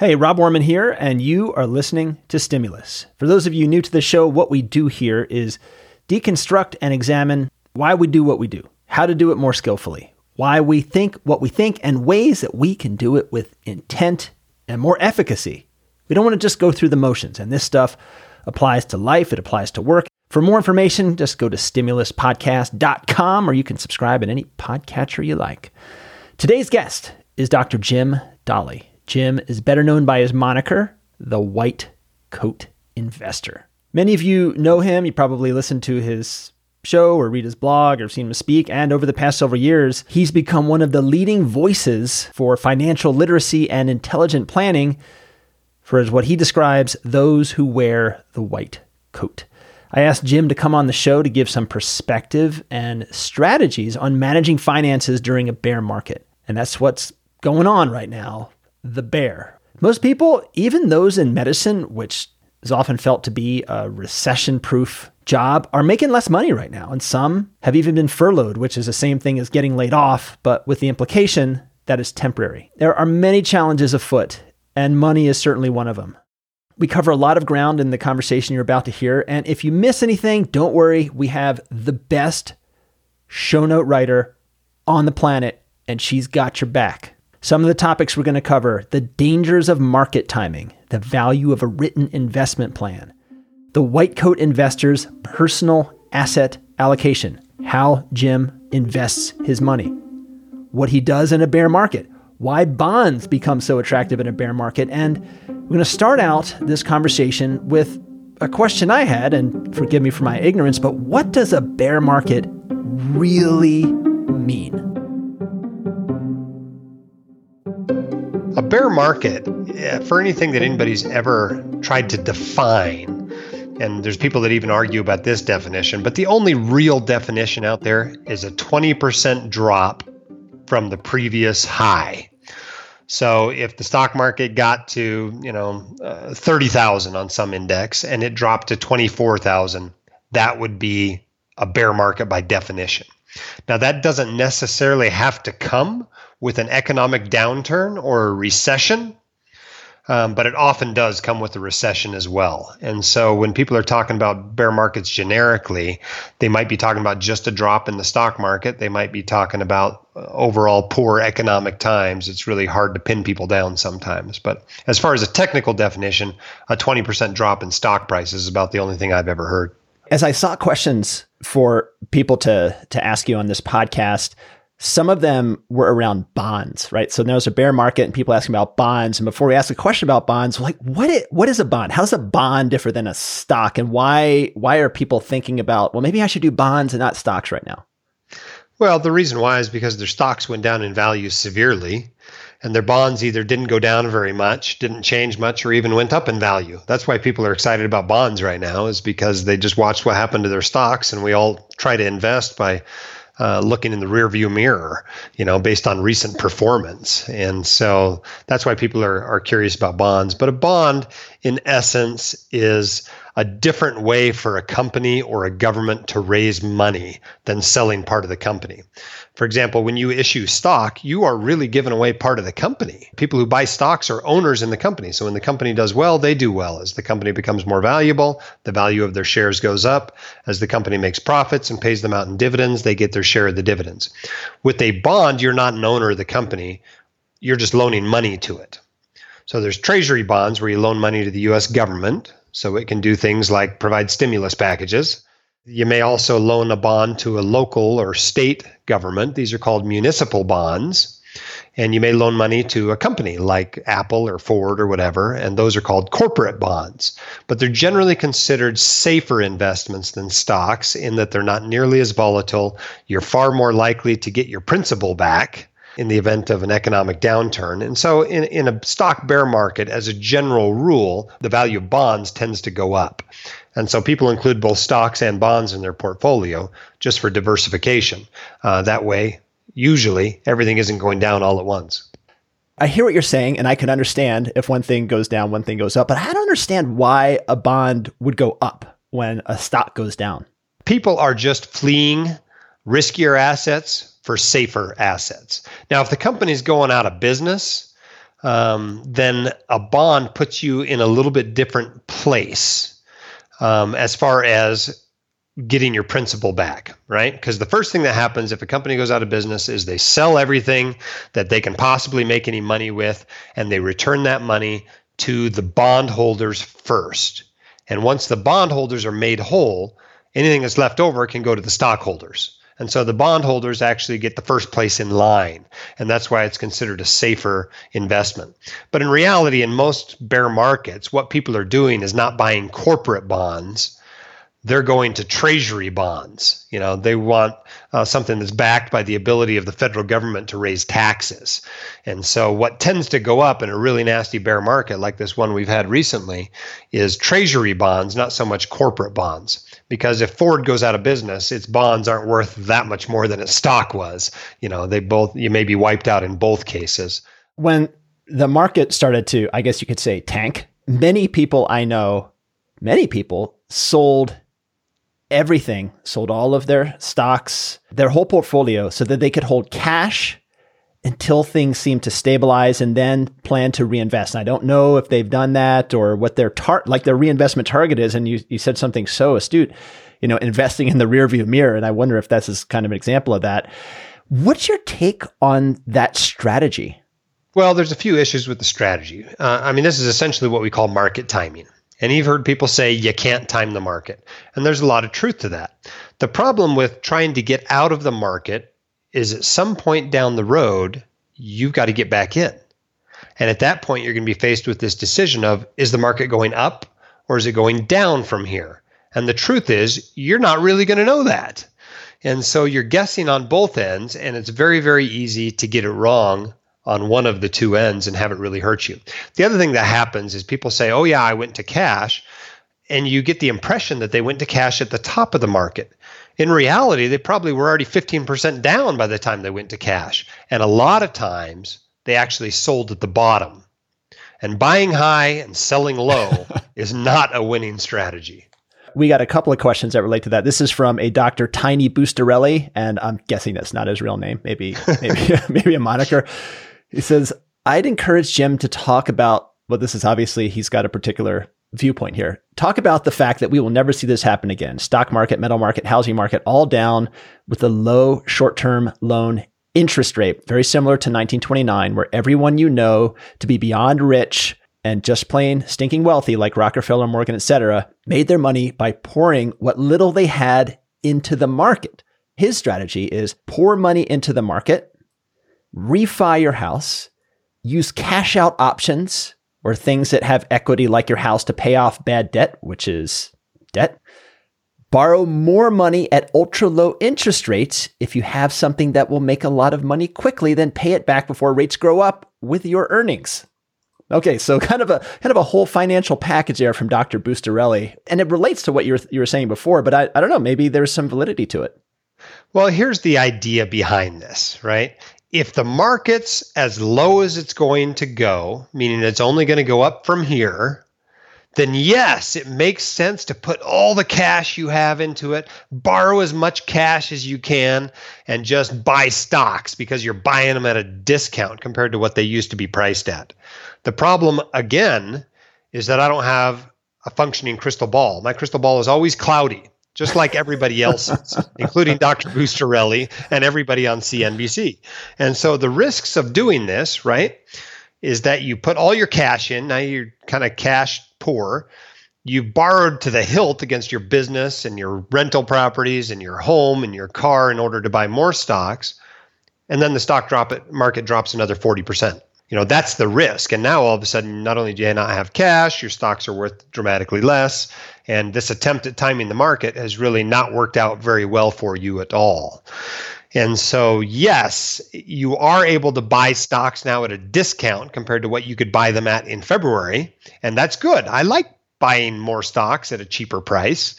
Hey, Rob Orman here, and you are listening to Stimulus. For those of you new to the show, what we do here is deconstruct and examine why we do what we do, how to do it more skillfully, why we think what we think, and ways that we can do it with intent and more efficacy. We don't want to just go through the motions, and this stuff applies to life, it applies to work. For more information, just go to StimulusPodcast.com, or you can subscribe in any podcatcher you like. Today's guest is Dr. Jim Dahle. Jim is better known by his moniker, the White Coat Investor. Many of you know him. You probably listened to his show or read his blog or seen him speak. And over the past several years, he's become one of the leading voices for financial literacy and intelligent planning for what he describes those who wear the white coat. I asked Jim to come on the show to give some perspective and strategies on managing finances during a bear market. And that's what's going on right now, the bear. Most people, even those in medicine, which is often felt to be a recession-proof job, are making less money right now. And some have even been furloughed, which is the same thing as getting laid off, but with the implication that it's temporary. There are many challenges afoot, and money is certainly one of them. We cover a lot of ground in the conversation you're about to hear. And if you miss anything, don't worry. We have the best show note writer on the planet, and she's got your back. Some of the topics we're going to cover: the dangers of market timing, the value of a written investment plan, the white coat investor's personal asset allocation, how Jim invests his money, what he does in a bear market, why bonds become so attractive in a bear market, and we're going to start out this conversation with a question I had, and forgive me for my ignorance, but what does a bear market really mean? A bear market, for anything that anybody's ever tried to define, and there's people that even argue about this definition, but the only real definition out there is a 20% drop from the previous high. So if the stock market got to, 30,000 on some index and it dropped to 24,000, that would be a bear market by definition. Now, that doesn't necessarily have to come with an economic downturn or a recession, but it often does come with a recession as well. And so when people are talking about bear markets generically, they might be talking about just a drop in the stock market. They might be talking about overall poor economic times. It's really hard to pin people down sometimes. But as far as a technical definition, a 20% drop in stock prices is about the only thing I've ever heard. As I sought questions for people to ask you on this podcast, some of them were around bonds, right? So there was a bear market and people asking about bonds. And before we ask a question about bonds, we're like, what is a bond? How does a bond differ than a stock? And why are people thinking about, well, maybe I should do bonds and not stocks right now? Well, the reason why is because their stocks went down in value severely, and their bonds either didn't go down very much, didn't change much, or even went up in value. That's why people are excited about bonds right now, is because they just watched what happened to their stocks, and we all try to invest by looking in the rearview mirror, based on recent performance. And so that's why people are curious about bonds. But a bond, in essence, is a different way for a company or a government to raise money than selling part of the company. For example, when you issue stock, you are really giving away part of the company. People who buy stocks are owners in the company. So when the company does well, they do well. As the company becomes more valuable, the value of their shares goes up. As the company makes profits and pays them out in dividends, they get their share of the dividends. With a bond, you're not an owner of the company. You're just loaning money to it. So there's treasury bonds, where you loan money to the U.S. government, so it can do things like provide stimulus packages. You may also loan a bond to a local or state government. These are called municipal bonds. And you may loan money to a company like Apple or Ford or whatever, and those are called corporate bonds. But they're generally considered safer investments than stocks, in that they're not nearly as volatile. You're far more likely to get your principal back in the event of an economic downturn. And so in a stock bear market, as a general rule, the value of bonds tends to go up. And so people include both stocks and bonds in their portfolio just for diversification. That way, usually, everything isn't going down all at once. I hear what you're saying, and I can understand if one thing goes down, one thing goes up. But I don't understand why a bond would go up when a stock goes down. People are just fleeing riskier assets for safer assets. Now, if the company's going out of business, then a bond puts you in a little bit different place as far as getting your principal back, right? Because the first thing that happens if a company goes out of business is they sell everything that they can possibly make any money with, and they return that money to the bondholders first. And once the bondholders are made whole, anything that's left over can go to the stockholders. And so the bondholders actually get the first place in line. And that's why it's considered a safer investment. But in reality, in most bear markets, what people are doing is not buying corporate bonds. They're going to treasury bonds. You know, they want something that's backed by the ability of the federal government to raise taxes. And so what tends to go up in a really nasty bear market like this one we've had recently is treasury bonds, not so much corporate bonds. Because if Ford goes out of business, its bonds aren't worth that much more than its stock was. You know, they both, you may be wiped out in both cases. When the market started to, I guess you could say, tank, many people I know, sold everything, sold all of their stocks, their whole portfolio, so that they could hold cash until things seemed to stabilize and then plan to reinvest. And I don't know if they've done that or what their their reinvestment target is. And you said something so astute, you know, investing in the rearview mirror. And I wonder if this is kind of an example of that. What's your take on that strategy? Well, there's a few issues with the strategy. I mean, this is essentially what we call market timing. And you've heard people say you can't time the market. And there's a lot of truth to that. The problem with trying to get out of the market is at some point down the road, you've got to get back in. And at that point, you're going to be faced with this decision of, is the market going up or is it going down from here? And the truth is, you're not really going to know that. And so you're guessing on both ends, and it's very, very easy to get it wrong on one of the two ends and have it really hurt you. The other thing that happens is people say, oh yeah, I went to cash. And you get the impression that they went to cash at the top of the market. In reality, they probably were already 15% down by the time they went to cash. And a lot of times they actually sold at the bottom. And buying high and selling low is not a winning strategy. We got a couple of questions that relate to that. This is from a Dr. Tiny Bustarelli, and I'm guessing that's not his real name, maybe a moniker. He says, I'd encourage Jim to talk about, well, this is obviously, he's got a particular viewpoint here. Talk about the fact that we will never see this happen again. Stock market, metal market, housing market, all down with a low short-term loan interest rate, very similar to 1929, where everyone you know to be beyond rich and just plain stinking wealthy like Rockefeller, Morgan, et cetera, made their money by pouring what little they had into the market. His strategy is pour money into the market, refi your house, use cash out options or things that have equity like your house to pay off bad debt, which is debt. Borrow more money at ultra low interest rates. If you have something that will make a lot of money quickly, then pay it back before rates grow up with your earnings. Okay, so kind of a whole financial package there from Dr. Bustarelli. And it relates to what you were saying before, but I don't know, maybe there's some validity to it. Well, here's the idea behind this, right? If the market's as low as it's going to go, meaning it's only going to go up from here, then yes, it makes sense to put all the cash you have into it, borrow as much cash as you can, and just buy stocks because you're buying them at a discount compared to what they used to be priced at. The problem, again, is that I don't have a functioning crystal ball. My crystal ball is always cloudy, just like everybody else's, including Dr. Bustarelli and everybody on CNBC. And so the risks of doing this, right, is that you put all your cash in. Now you're kind of cash poor. You've borrowed to the hilt against your business and your rental properties and your home and your car in order to buy more stocks. And then the market drops another 40%. You know, that's the risk. And now all of a sudden, not only do you not have cash, your stocks are worth dramatically less. And this attempt at timing the market has really not worked out very well for you at all. And so, yes, you are able to buy stocks now at a discount compared to what you could buy them at in February. And that's good. I like buying more stocks at a cheaper price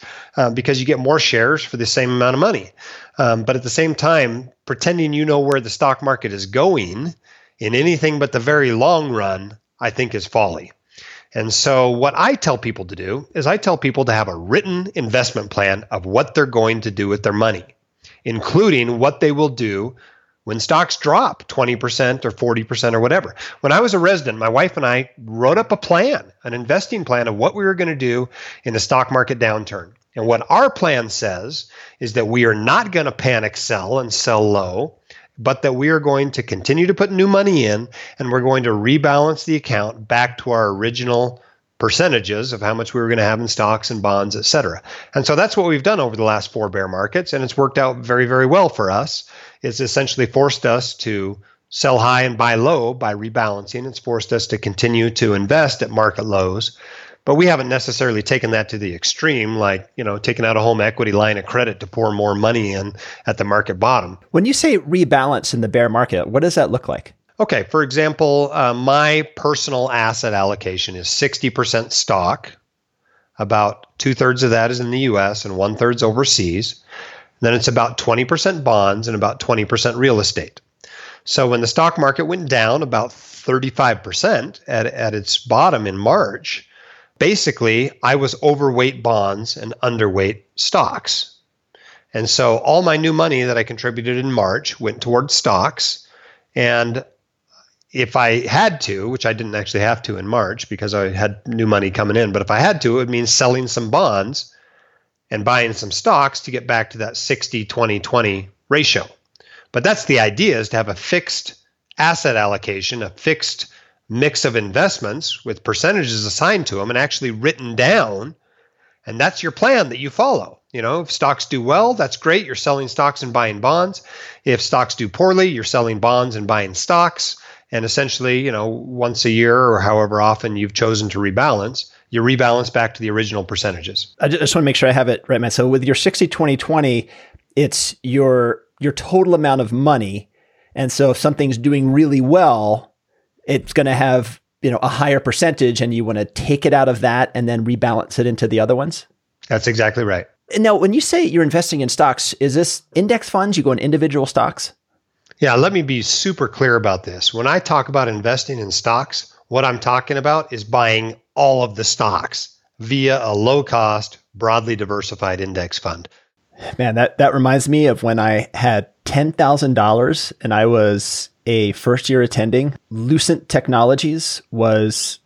because you get more shares for the same amount of money. But at the same time, pretending you know where the stock market is going in anything but the very long run, I think is folly. And so what I tell people to do is I tell people to have a written investment plan of what they're going to do with their money, including what they will do when stocks drop 20% or 40% or whatever. When I was a resident, my wife and I wrote up a plan, an investing plan of what we were going to do in the stock market downturn. And what our plan says is that we are not going to panic sell and sell low, but that we are going to continue to put new money in, and we're going to rebalance the account back to our original percentages of how much we were going to have in stocks and bonds, et cetera. And so that's what we've done over the last four bear markets, and it's worked out very, very well for us. It's essentially forced us to sell high and buy low by rebalancing. It's forced us to continue to invest at market lows. But we haven't necessarily taken that to the extreme, like, you know, taking out a home equity line of credit to pour more money in at the market bottom. When you say rebalance in the bear market, what does that look like? Okay. For example, my personal asset allocation is 60% stock. About 2/3 of that is in the U.S. and 1/3 overseas. Then it's about 20% bonds and about 20% real estate. So when the stock market went down about 35% at its bottom in March, basically, I was overweight bonds and underweight stocks. And so all my new money that I contributed in March went towards stocks. And if I had to, which I didn't actually have to in March because I had new money coming in, but if I had to, it would mean selling some bonds and buying some stocks to get back to that 60-20-20 ratio. But that's the idea, is to have a fixed asset allocation, a fixed mix of investments with percentages assigned to them and actually written down. And that's your plan that you follow. You know, if stocks do well, that's great. You're selling stocks and buying bonds. If stocks do poorly, you're selling bonds and buying stocks. And essentially, you know, once a year or however often you've chosen to rebalance, you rebalance back to the original percentages. I just want to make sure I have it right, Matt. So with your 60-20-20, it's your total amount of money. And so if something's doing really well, it's going to have, you know, a higher percentage, and you want to take it out of that and then rebalance it into the other ones? That's exactly right. Now, when you say you're investing in stocks, is this index funds? You go in individual stocks? Yeah, let me be super clear about this. When I talk about investing in stocks, what I'm talking about is buying all of the stocks via a low-cost, broadly diversified index fund. Man, that reminds me of when I had $10,000 and I was a first-year attending. Lucent Technologies was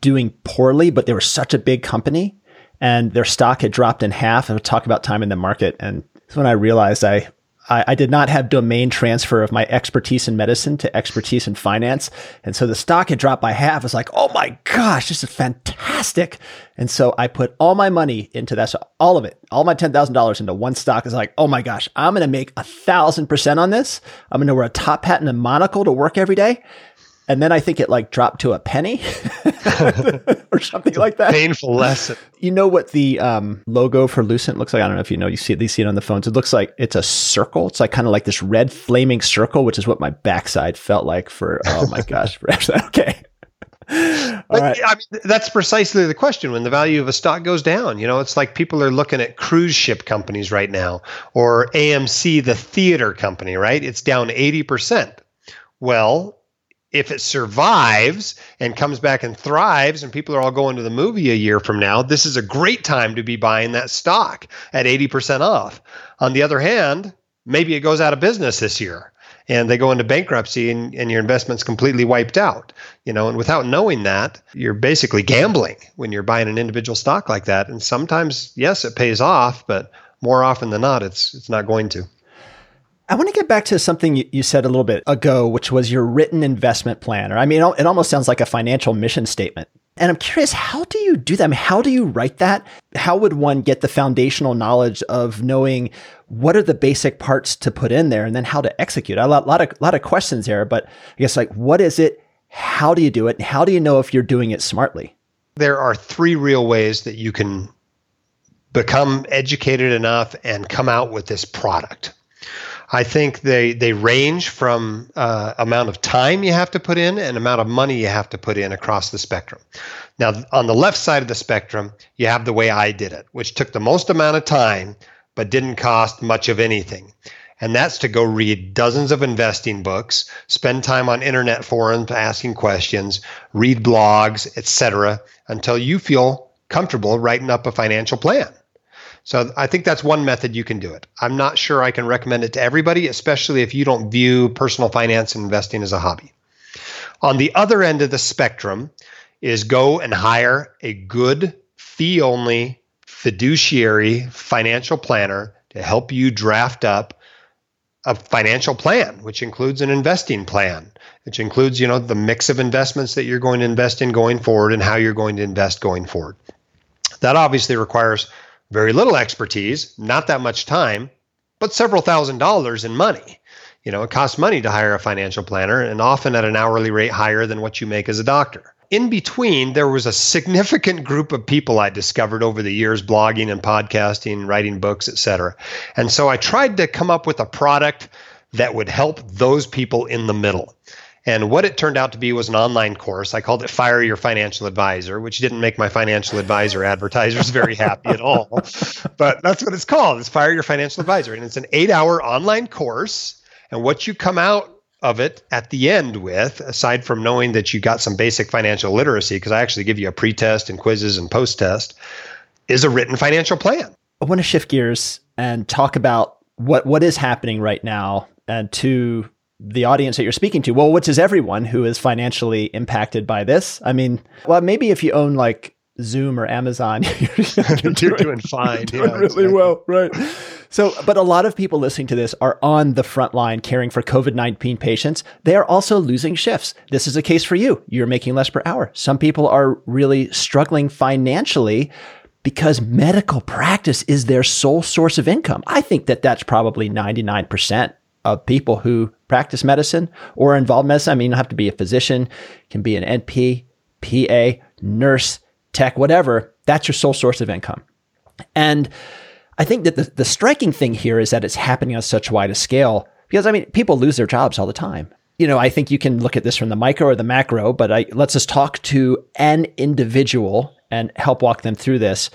doing poorly, but they were such a big company, and their stock had dropped in half. And we talk about time in the market, and that's when I realized I did not have domain transfer of my expertise in medicine to expertise in finance. And so the stock had dropped by half. I was like, oh my gosh, this is fantastic. And so I put all my money into that. So all of it, all my $10,000 into one stock. Is like, oh my gosh, I'm going to make 1,000% on this. I'm going to wear a top hat and a monocle to work every day. And then I think it like dropped to a penny or something like that. Painful lesson. You know what the logo for Lucent looks like? I don't know if you know. You see it, they see it on the phones. It looks like it's a circle. It's like kind of like this red flaming circle, which is what my backside felt like for, oh my gosh. Okay. But, right. I mean, that's precisely the question. When the value of a stock goes down, you know, it's like people are looking at cruise ship companies right now, or AMC, the theater company, right? It's down 80%. Well, if it survives and comes back and thrives and people are all going to the movie a year from now, this is a great time to be buying that stock at 80% off. On the other hand, maybe it goes out of business this year and they go into bankruptcy and your investment's completely wiped out. You know, and without knowing that, you're basically gambling when you're buying an individual stock like that. And sometimes, yes, it pays off, but more often than not, it's not going to. I want to get back to something you said a little bit ago, which was your written investment plan. Or I mean, it almost sounds like a financial mission statement. And I'm curious, how do you do that? I mean, how do you write that? How would one get the foundational knowledge of knowing what are the basic parts to put in there and then how to execute? A lot of questions there, but I guess like, what is it? How do you do it? And how do you know if you're doing it smartly? There are three real ways that you can become educated enough and come out with this product. I think they range from amount of time you have to put in and amount of money you have to put in across the spectrum. Now, on the left side of the spectrum, you have the way I did it, which took the most amount of time, but didn't cost much of anything. And that's to go read dozens of investing books, spend time on internet forums asking questions, read blogs, etc., until you feel comfortable writing up a financial plan. So I think that's one method you can do it. I'm not sure I can recommend it to everybody, especially if you don't view personal finance and investing as a hobby. On the other end of the spectrum is go and hire a good fee-only fiduciary financial planner to help you draft up a financial plan, which includes an investing plan, which includes, you know, the mix of investments that you're going to invest in going forward and how you're going to invest going forward. That obviously requires very little expertise, not that much time, but several $1,000s in money. You know, it costs money to hire a financial planner, and often at an hourly rate higher than what you make as a doctor. In between, there was a significant group of people I discovered over the years, blogging and podcasting, writing books, et cetera. And so I tried to come up with a product that would help those people in the middle. And what it turned out to be was an online course. I called it Fire Your Financial Advisor, which didn't make my financial advisor advertisers very happy at all. But that's what it's called. It's Fire Your Financial Advisor. And it's an 8-hour online course. And what you come out of it at the end with, aside from knowing that you got some basic financial literacy, because I actually give you a pre-test and quizzes and post-test, is a written financial plan. I want to shift gears and talk about what is happening right now and to the audience that you're speaking to. Well, which is everyone who is financially impacted by this. I mean, well, maybe if you own like Zoom or Amazon, you're doing fine. You're doing really well, right? So, but a lot of people listening to this are on the front line caring for COVID-19 patients. They are also losing shifts. This is a case for you. You're making less per hour. Some people are really struggling financially because medical practice is their sole source of income. I think that that's probably 99% of people who practice medicine or are involved in medicine. I mean, you don't have to be a physician. You can be an NP, PA, nurse, tech, whatever. That's your sole source of income. And I think that the striking thing here is that it's happening on such wide a scale because, I mean, people lose their jobs all the time. You know, I think you can look at this from the micro or the macro, but let's just talk to an individual and help walk them through this.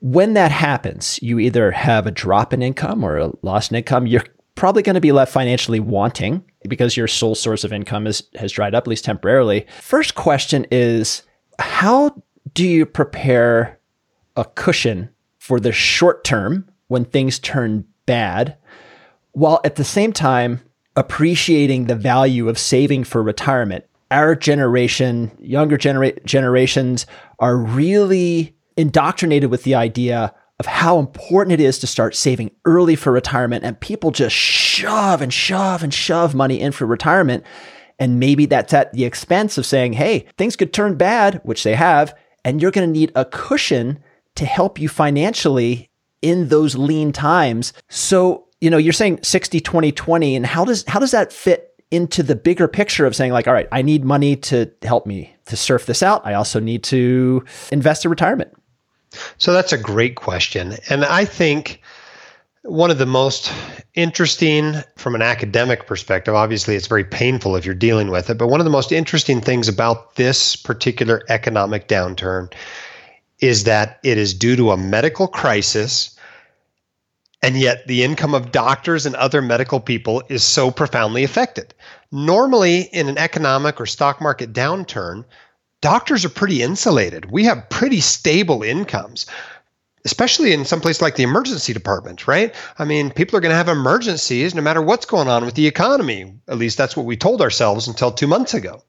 When that happens, you either have a drop in income or a loss in income. You're probably going to be left financially wanting because your sole source of income has dried up, at least temporarily. First question is, how do you prepare a cushion for the short term when things turn bad, while at the same time appreciating the value of saving for retirement? Our generation, younger generations are really indoctrinated with the idea of how important it is to start saving early for retirement, and people just shove money in for retirement. And maybe that's at the expense of saying, hey, things could turn bad, which they have, and you're going to need a cushion to help you financially in those lean times. So, you know, you're saying 60, 20, 20, and how does that fit into the bigger picture of saying like, all right, I need money to help me to surf this out. I also need to invest in retirement. So that's a great question. And I think one of the most interesting from an academic perspective, obviously it's very painful if you're dealing with it, but one of the most interesting things about this particular economic downturn is that it is due to a medical crisis, and yet the income of doctors and other medical people is so profoundly affected. Normally, in an economic or stock market downturn, doctors are pretty insulated. We have pretty stable incomes, especially in some place like the emergency department, right? I mean, people are going to have emergencies no matter what's going on with the economy. At least that's what we told ourselves until 2 months ago.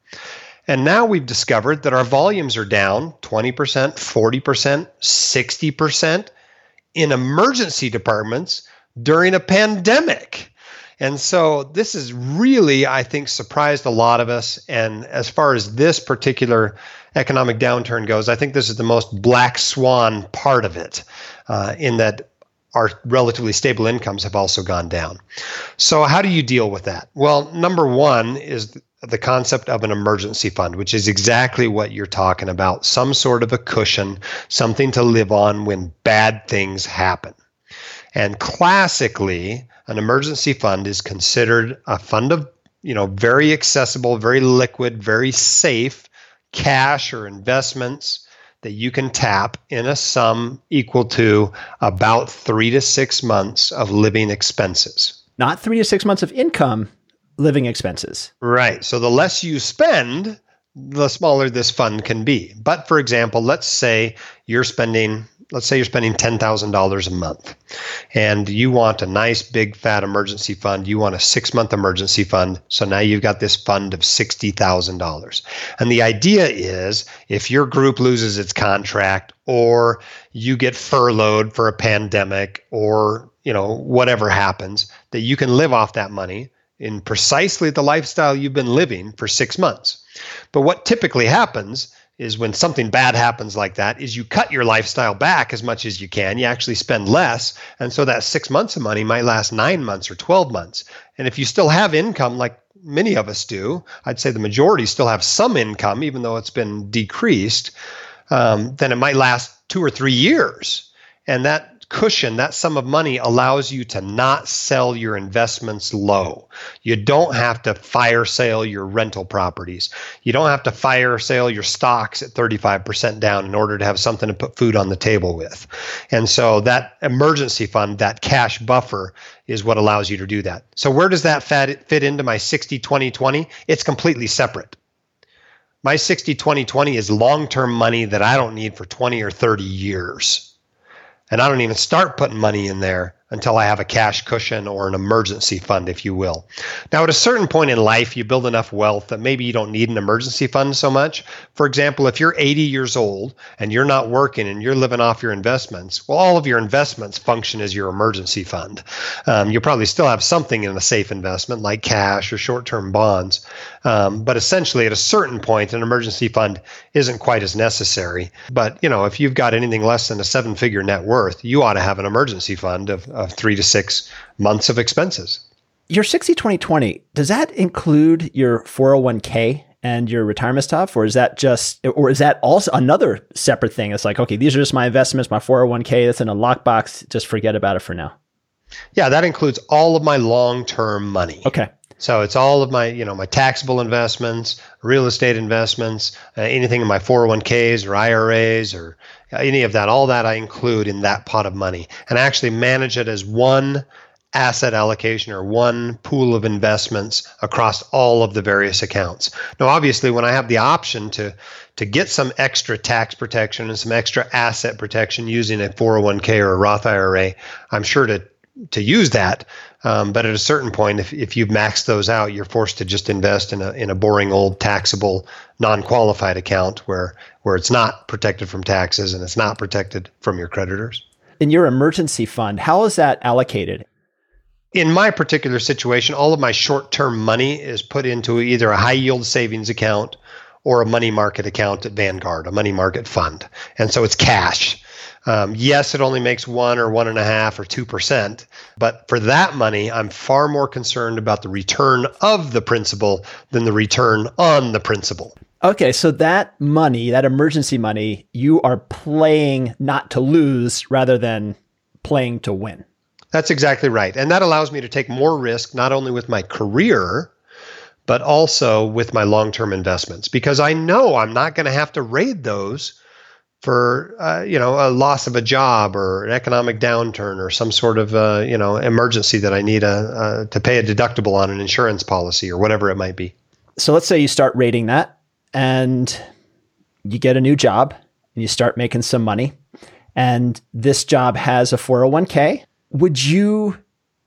And now we've discovered that our volumes are down 20%, 40%, 60% in emergency departments during a pandemic. And so this is really, I think, surprised a lot of us. And as far as this particular economic downturn goes, I think this is the most black swan part of it, in that our relatively stable incomes have also gone down. So how do you deal with that? Well, number one is the concept of an emergency fund, which is exactly what you're talking about, some sort of a cushion, something to live on when bad things happen. And classically, an emergency fund is considered a fund of, you know, very accessible, very liquid, very safe cash or investments that you can tap in a sum equal to about 3 to 6 months of living expenses. Not 3 to 6 months of income, living expenses. Right. So the less you spend, the smaller this fund can be. But for example, let's say you're spending Let's say you're spending $10,000 a month and you want a nice big fat emergency fund. You want a 6-month emergency fund. So now you've got this fund of $60,000. And the idea is if your group loses its contract or you get furloughed for a pandemic or, you know, whatever happens, that you can live off that money in precisely the lifestyle you've been living for 6 months. But what typically happens is when something bad happens like that is you cut your lifestyle back as much as you can. You actually spend less. And so that 6 months of money might last 9 months or 12 months. And if you still have income, like many of us do, I'd say the majority still have some income, even though it's been decreased, then it might last 2 or 3 years. And that cushion, that sum of money allows you to not sell your investments low. You don't have to fire sale your rental properties. You don't have to fire sale your stocks at 35% down in order to have something to put food on the table with. And so that emergency fund, that cash buffer is what allows you to do that. So where does that fit into my 60-20-20? It's completely separate. My 60-20-20 is long-term money that I don't need for 20 or 30 years. And I don't even start putting money in there until I have a cash cushion or an emergency fund, if you will. Now, at a certain point in life, you build enough wealth that maybe you don't need an emergency fund so much. For example, if you're 80 years old and you're not working and you're living off your investments, well, all of your investments function as your emergency fund. You probably still have something in a safe investment like cash or short-term bonds. But essentially, at a certain point, an emergency fund isn't quite as necessary. But you know, if you've got anything less than a seven-figure net worth, you ought to have an emergency fund of 3 to 6 months of expenses. Your 60-20-20, does that include your 401k and your retirement stuff? Or is that just, or is that also another separate thing? It's like, okay, these are just my investments, my 401k, that's in a lockbox. Just forget about it for now. Yeah, that includes all of my long-term money. Okay. So it's all of my, you know, my taxable investments, real estate investments, anything in my 401ks or IRAs or any of that, all that I include in that pot of money and I actually manage it as one asset allocation or one pool of investments across all of the various accounts. Now, obviously, when I have the option to get some extra tax protection and some extra asset protection using a 401k or a Roth IRA, I'm sure to use that. But at a certain point, if you've maxed those out, you're forced to just invest in a boring old taxable, non-qualified account where it's not protected from taxes and it's not protected from your creditors. In your emergency fund, how is that allocated? In my particular situation, all of my short-term money is put into either a high-yield savings account or a money market account at Vanguard, a money market fund. And so it's cash. Yes, it only makes 1 or 1.5 or 2%, but for that money, I'm far more concerned about the return of the principal than the return on the principal. Okay, so that money, that emergency money, you are playing not to lose rather than playing to win. That's exactly right. And that allows me to take more risk, not only with my career, but also with my long-term investments, because I know I'm not going to have to raid those for a loss of a job or an economic downturn or some sort of emergency that I need to pay a deductible on an insurance policy or whatever it might be. So let's say you start rating that and you get a new job and you start making some money and this job has a 401k. Would you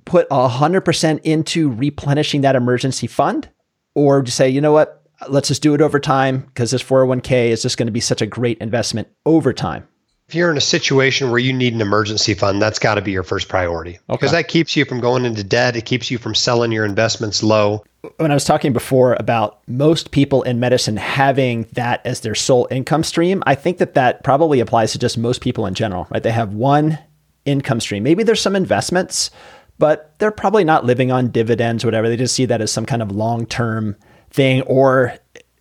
put 100% into replenishing that emergency fund or just say, you know what? Let's just do it over time because this 401k is just going to be such a great investment over time. If you're in a situation where you need an emergency fund, that's got to be your first priority because that keeps you from going into debt. It keeps you from selling your investments low. When I was talking before about most people in medicine having that as their sole income stream, I think that probably applies to just most people in general, right? They have one income stream. Maybe there's some investments, but they're probably not living on dividends or whatever. They just see that as some kind of long-term thing, or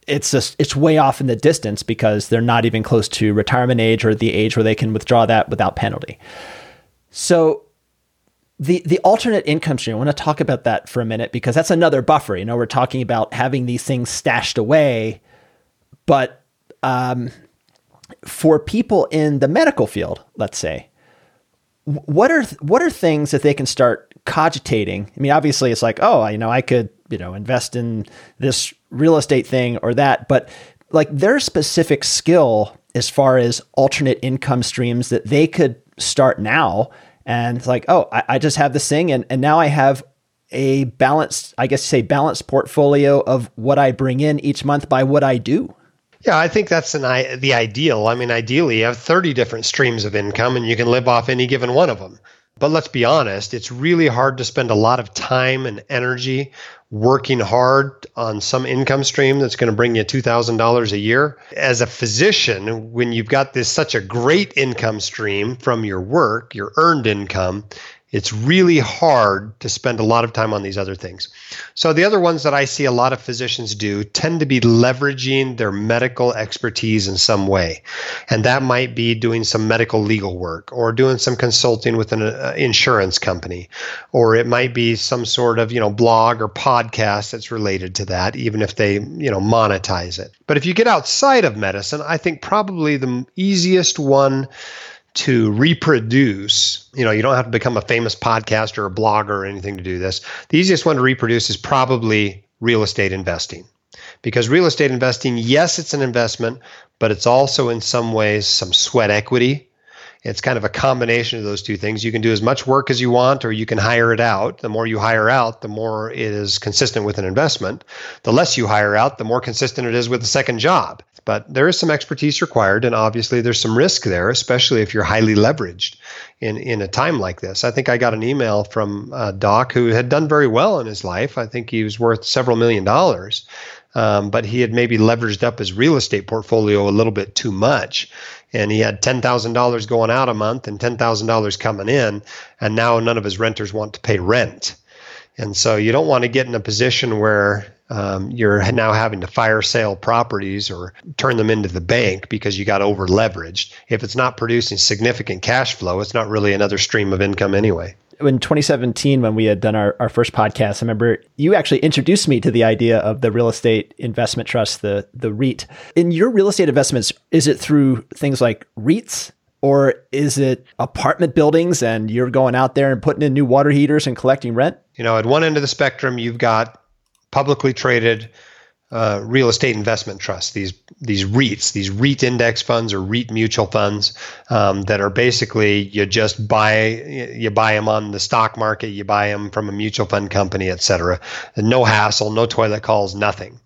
it's way off in the distance because they're not even close to retirement age or the age where they can withdraw that without penalty. So the alternate income stream, I want to talk about that for a minute because that's another buffer. You know, we're talking about having these things stashed away, but for people in the medical field, let's say, what are things that they can start cogitating? I mean, obviously it's like, oh, I could, invest in this real estate thing or that, but like their specific skill as far as alternate income streams that they could start now. And it's like, oh, I just have this thing. And now I have a balanced, I guess you say balanced portfolio of what I bring in each month by what I do. Yeah, I think that's the ideal. I mean, ideally, you have 30 different streams of income and you can live off any given one of them. But let's be honest, it's really hard to spend a lot of time and energy working hard on some income stream that's going to bring you $2,000 a year. As a physician, when you've got this such a great income stream from your work, your earned income, it's really hard to spend a lot of time on these other things. So the other ones that I see a lot of physicians do tend to be leveraging their medical expertise in some way. And that might be doing some medical legal work or doing some consulting with an insurance company, or it might be some sort of, blog or podcast that's related to that, even if they, monetize it. But if you get outside of medicine, I think probably the easiest one to reproduce, you don't have to become a famous podcaster or blogger or anything to do this. The easiest one to reproduce is probably real estate investing. Because real estate investing, yes, it's an investment, but it's also in some ways some sweat equity. It's kind of a combination of those two things. You can do as much work as you want, or you can hire it out. The more you hire out, the more it is consistent with an investment. The less you hire out, the more consistent it is with a second job. But there is some expertise required, and obviously there's some risk there, especially if you're highly leveraged in a time like this. I think I got an email from a doc who had done very well in his life. I think he was worth several million dollars. But he had maybe leveraged up his real estate portfolio a little bit too much. And he had $10,000 going out a month and $10,000 coming in. And now none of his renters want to pay rent. And so you don't want to get in a position where you're now having to fire sale properties or turn them into the bank because you got over leveraged. If it's not producing significant cash flow, it's not really another stream of income anyway. In 2017, when we had done our first podcast, I remember you actually introduced me to the idea of the real estate investment trust, the REIT. In your real estate investments, is it through things like REITs, or is it apartment buildings and you're going out there and putting in new water heaters and collecting rent? At one end of the spectrum, you've got publicly traded real estate investment trusts, these REITs, these REIT index funds or REIT mutual funds that are basically you buy them on the stock market, you buy them from a mutual fund company, et cetera. And no hassle, no toilet calls, nothing.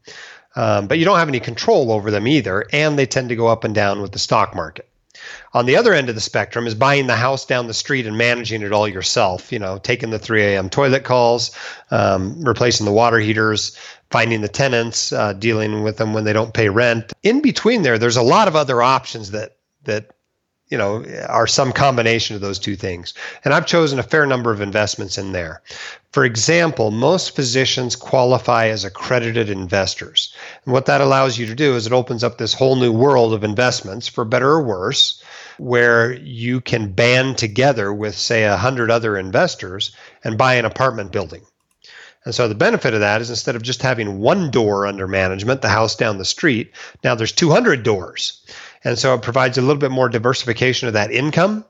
But you don't have any control over them either, and they tend to go up and down with the stock market. On the other end of the spectrum is buying the house down the street and managing it all yourself, taking the 3 a.m. toilet calls, replacing the water heaters, finding the tenants, dealing with them when they don't pay rent. In between there's a lot of other options that are some combination of those two things. And I've chosen a fair number of investments in there. For example, most physicians qualify as accredited investors. And what that allows you to do is it opens up this whole new world of investments, for better or worse, where you can band together with, say, 100 other investors and buy an apartment building. And so the benefit of that is instead of just having one door under management, the house down the street, now there's 200 doors. And so it provides a little bit more diversification of that income.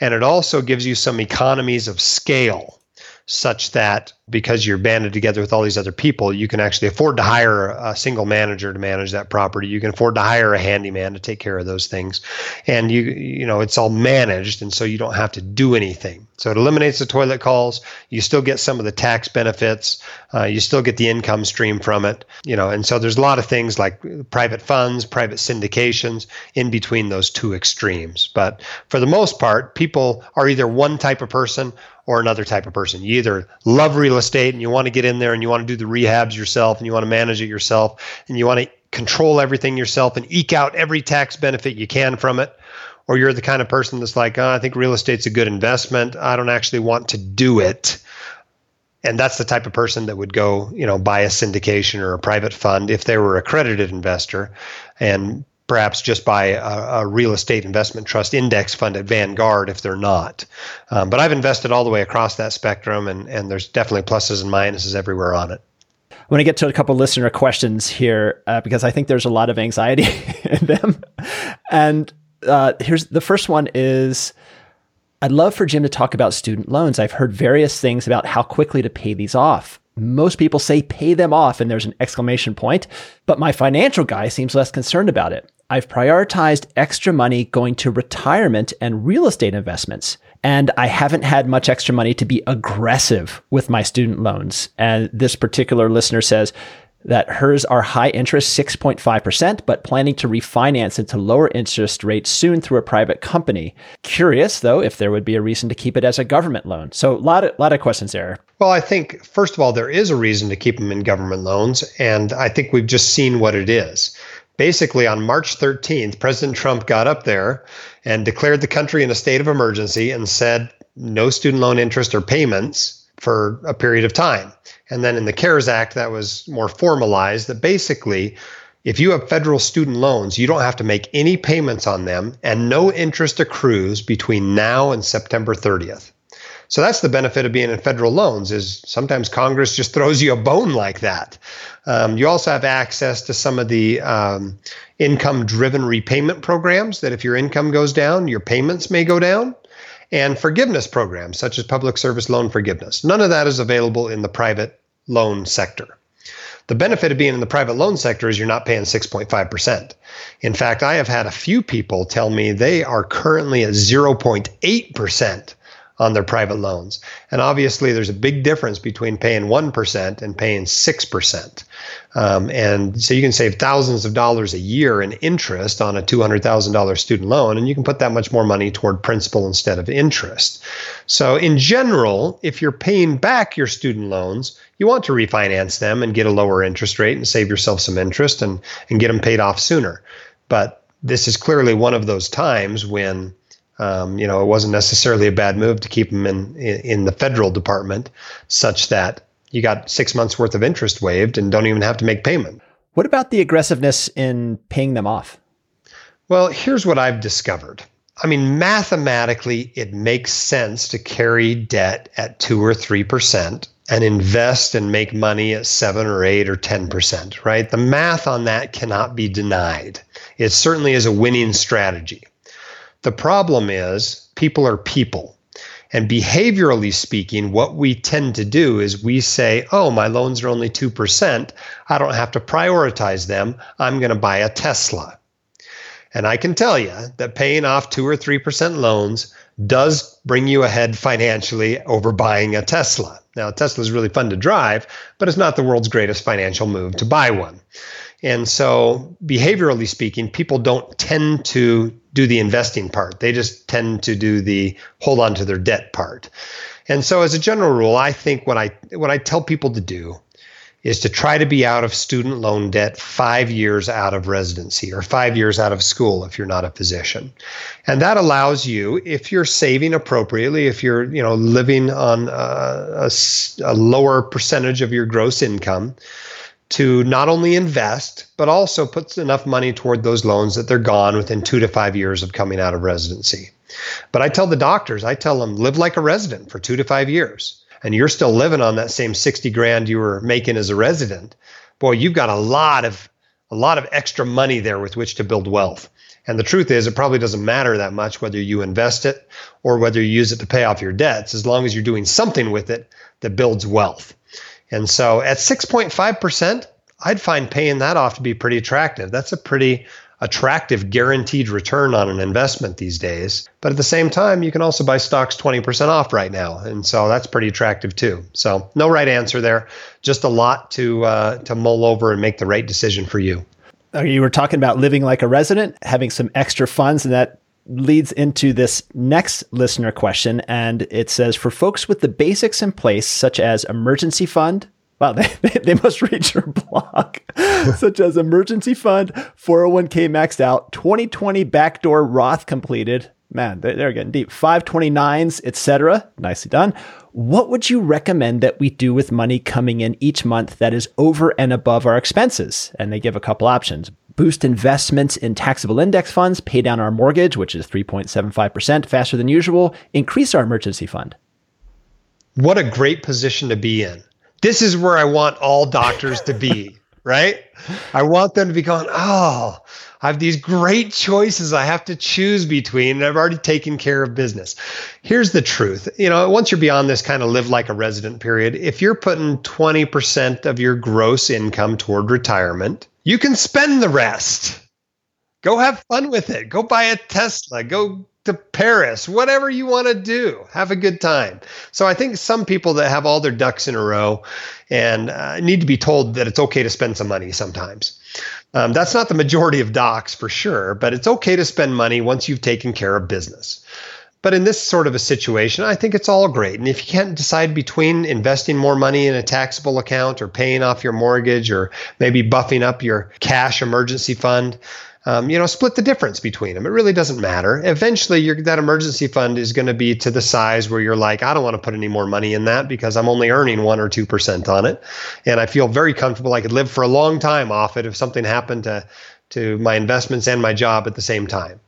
And it also gives you some economies of scale, such that because you're banded together with all these other people, you can actually afford to hire a single manager to manage that property. You can afford to hire a handyman to take care of those things. And it's all managed, and so you don't have to do anything. So it eliminates the toilet calls. You still get some of the tax benefits. You still get the income stream from it. And so there's a lot of things like private funds, private syndications in between those two extremes. But for the most part, people are either one type of person or another type of person. You either love real estate and you want to get in there and you want to do the rehabs yourself and you want to manage it yourself and you want to control everything yourself and eke out every tax benefit you can from it. Or you're the kind of person that's like, I think real estate's a good investment. I don't actually want to do it. And that's the type of person that would go, buy a syndication or a private fund if they were an accredited investor, and perhaps just buy a real estate investment trust index fund at Vanguard if they're not. But I've invested all the way across that spectrum, and there's definitely pluses and minuses everywhere on it. I want to get to a couple listener questions here because I think there's a lot of anxiety in them. And here's the first one is, I'd love for Jim to talk about student loans. I've heard various things about how quickly to pay these off. Most people say pay them off and there's an exclamation point, but my financial guy seems less concerned about it. I've prioritized extra money going to retirement and real estate investments. And I haven't had much extra money to be aggressive with my student loans. And this particular listener says that hers are high interest, 6.5%, but planning to refinance into lower interest rates soon through a private company. Curious, though, if there would be a reason to keep it as a government loan. So a lot of questions there. Well, I think, first of all, there is a reason to keep them in government loans. And I think we've just seen what it is. Basically, on March 13th, President Trump got up there and declared the country in a state of emergency and said no student loan interest or payments for a period of time. And then in the CARES Act, that was more formalized, that basically, if you have federal student loans, you don't have to make any payments on them and no interest accrues between now and September 30th. So that's the benefit of being in federal loans, is sometimes Congress just throws you a bone like that. You also have access to some of the income-driven repayment programs that if your income goes down, your payments may go down, and forgiveness programs such as public service loan forgiveness. None of that is available in the private loan sector. The benefit of being in the private loan sector is you're not paying 6.5%. In fact, I have had a few people tell me they are currently at 0.8% on their private loans. And obviously, there's a big difference between paying 1% and paying 6%. And so you can save thousands of dollars a year in interest on a $200,000 student loan, and you can put that much more money toward principal instead of interest. So in general, if you're paying back your student loans, you want to refinance them and get a lower interest rate and save yourself some interest and get them paid off sooner. But this is clearly one of those times when it wasn't necessarily a bad move to keep them in the federal department, such that you got 6 months worth of interest waived and don't even have to make payment. What about the aggressiveness in paying them off? Well, here's what I've discovered. I mean, mathematically, it makes sense to carry debt at 2 or 3% and invest and make money at 7 or 8 or 10%, right? The math on that cannot be denied. It certainly is a winning strategy. The problem is people are people. And behaviorally speaking, what we tend to do is we say, oh, my loans are only 2%. I don't have to prioritize them. I'm going to buy a Tesla. And I can tell you that paying off 2 or 3% loans does bring you ahead financially over buying a Tesla. Now, Tesla is really fun to drive, but it's not the world's greatest financial move to buy one. And so behaviorally speaking, people don't tend to do the investing part. They just tend to do the hold on to their debt part. And so as a general rule, I think what I tell people to do is to try to be out of student loan debt 5 years out of residency or 5 years out of school if you're not a physician. And that allows you, if you're saving appropriately, if you're living on a lower percentage of your gross income, to not only invest, but also puts enough money toward those loans that they're gone within 2 to 5 years of coming out of residency. But I tell the doctors, I tell them, live like a resident for 2 to 5 years. And you're still living on that same 60 grand you were making as a resident, boy, you've got a lot of extra money there with which to build wealth. And the truth is, it probably doesn't matter that much whether you invest it or whether you use it to pay off your debts, as long as you're doing something with it that builds wealth. And so at 6.5%, I'd find paying that off to be pretty attractive. That's a pretty attractive guaranteed return on an investment these days. But at the same time, you can also buy stocks 20% off right now. And so that's pretty attractive too. So no right answer there. Just a lot to mull over and make the right decision for you. You were talking about living like a resident, having some extra funds, and that leads into this next listener question. And it says, for folks with the basics in place, such as emergency fund, wow, they must reach your blog, such as emergency fund, 401k maxed out, 2020 backdoor Roth completed, man, they're getting deep, 529s, etc. Nicely done. What would you recommend that we do with money coming in each month that is over and above our expenses? And they give a couple options. Boost investments in taxable index funds, pay down our mortgage, which is 3.75% faster than usual, increase our emergency fund. What a great position to be in. This is where I want all doctors to be, right? I want them to be going, oh, I have these great choices I have to choose between, and I've already taken care of business. Here's the truth. Once you're beyond this kind of live like a resident period, if you're putting 20% of your gross income toward retirement, you can spend the rest. Go have fun with it. Go buy a Tesla. Go to Paris. Whatever you want to do. Have a good time. So I think some people that have all their ducks in a row and need to be told that it's okay to spend some money sometimes. That's not the majority of docs for sure, but it's okay to spend money once you've taken care of business. But in this sort of a situation, I think it's all great. And if you can't decide between investing more money in a taxable account or paying off your mortgage or maybe buffing up your cash emergency fund, split the difference between them. It really doesn't matter. Eventually, that emergency fund is going to be to the size where you're like, I don't want to put any more money in that because I'm only earning 1 or 2% on it. And I feel very comfortable. I could live for a long time off it if something happened to my investments and my job at the same time.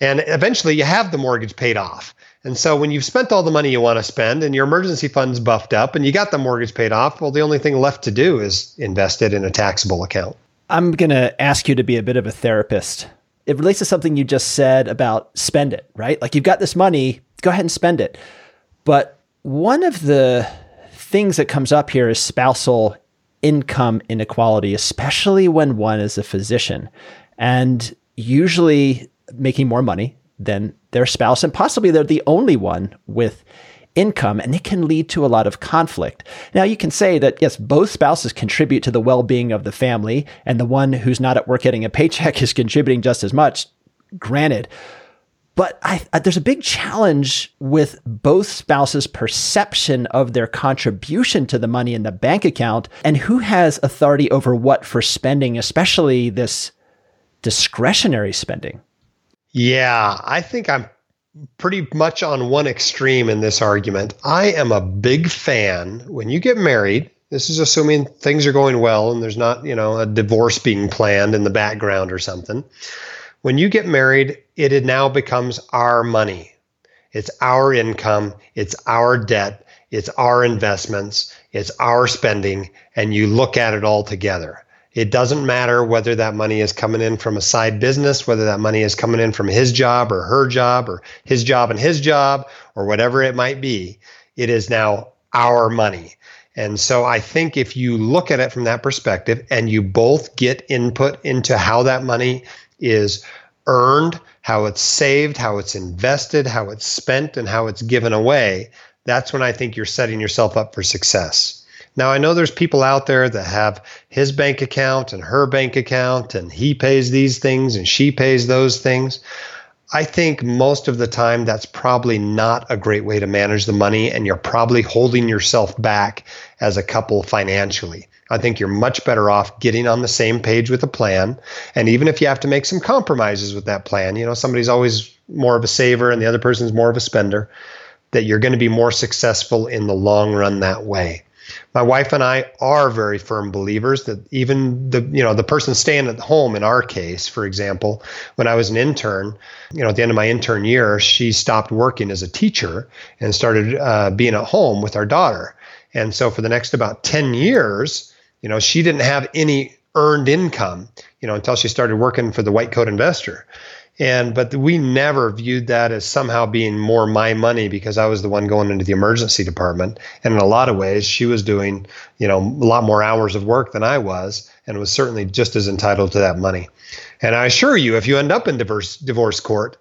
And eventually, you have the mortgage paid off. And so when you've spent all the money you want to spend and your emergency fund's buffed up and you got the mortgage paid off, well, the only thing left to do is invest it in a taxable account. I'm going to ask you to be a bit of a therapist. It relates to something you just said about spend it, right? Like you've got this money, go ahead and spend it. But one of the things that comes up here is spousal income inequality, especially when one is a physician and usually making more money than their spouse. And possibly they're the only one with income, and it can lead to a lot of conflict. Now, you can say that, yes, both spouses contribute to the well-being of the family, and the one who's not at work getting a paycheck is contributing just as much, granted. But there's a big challenge with both spouses' perception of their contribution to the money in the bank account and who has authority over what for spending, especially this discretionary spending. Yeah, I think I'm pretty much on one extreme in this argument. I am a big fan when you get married. This is assuming things are going well and there's not, a divorce being planned in the background or something. When you get married, it now becomes our money. It's our income. It's our debt. It's our investments. It's our spending. And you look at it all together. It doesn't matter whether that money is coming in from a side business, whether that money is coming in from his job or her job or his job and his job or whatever it might be. It is now our money. And so I think if you look at it from that perspective and you both get input into how that money is earned, how it's saved, how it's invested, how it's spent, and how it's given away, that's when I think you're setting yourself up for success. Now, I know there's people out there that have his bank account and her bank account, and he pays these things and she pays those things. I think most of the time that's probably not a great way to manage the money, and you're probably holding yourself back as a couple financially. I think you're much better off getting on the same page with a plan, and even if you have to make some compromises with that plan, somebody's always more of a saver and the other person's more of a spender, that you're going to be more successful in the long run that way. My wife and I are very firm believers that even the person staying at home, in our case, for example, when I was an intern, at the end of my intern year, she stopped working as a teacher and started being at home with our daughter. And so for the next about 10 years, she didn't have any earned income, until she started working for the White Coat Investor. But we never viewed that as somehow being more my money because I was the one going into the emergency department. And in a lot of ways, she was doing, a lot more hours of work than I was and was certainly just as entitled to that money. And I assure you, if you end up in divorce court,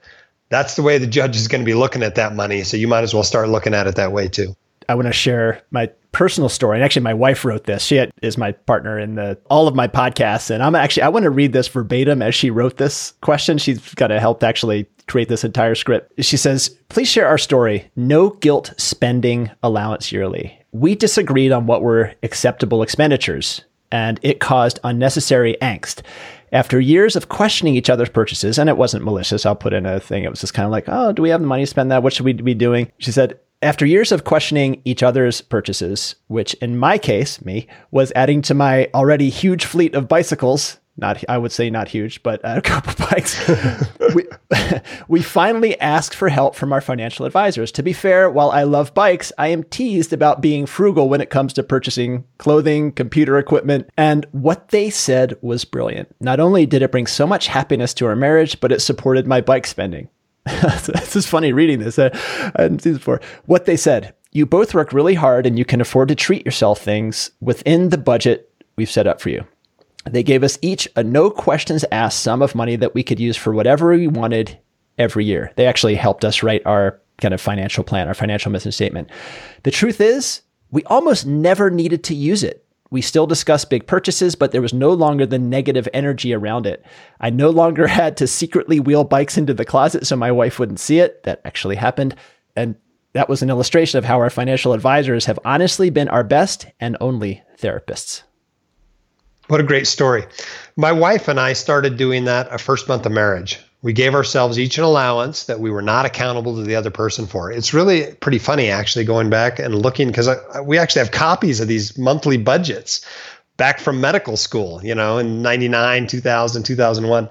that's the way the judge is going to be looking at that money. So you might as well start looking at it that way too. I want to share my personal story. And actually, my wife wrote this. She is my partner in all of my podcasts. And I want to read this verbatim as she wrote this question. She's kind of helped actually create this entire script. She says, "Please share our story. No guilt spending allowance yearly. We disagreed on what were acceptable expenditures, and it caused unnecessary angst. After years of questioning each other's purchases," and it wasn't malicious, I'll put in a thing. It was just kind of like, oh, do we have the money to spend that? What should we be doing? She said, "After years of questioning each other's purchases, which in my case, me, was adding to my already huge fleet of bicycles," I would say not huge, but a couple bikes, we finally asked for help from our financial advisors. To be fair, while I love bikes, I am teased about being frugal when it comes to purchasing clothing, computer equipment, and what they said was brilliant. Not only did it bring so much happiness to our marriage, but it supported my bike spending." This is funny reading this. I hadn't seen this before. "What they said, you both work really hard and you can afford to treat yourself things within the budget we've set up for you. They gave us each a no questions asked sum of money that we could use for whatever we wanted every year. They actually helped us write our kind of financial plan, our financial mission statement. The truth is, we almost never needed to use it. We still discussed big purchases, but there was no longer the negative energy around it. I no longer had to secretly wheel bikes into the closet so my wife wouldn't see it. That actually happened. And that was an illustration of how our financial advisors have honestly been our best and only therapists. What a great story. My wife and I started doing that our first month of marriage. We gave ourselves each an allowance that we were not accountable to the other person for. It's really pretty funny, actually, going back and looking, because we actually have copies of these monthly budgets back from medical school, you know, in 99, 2000, 2001.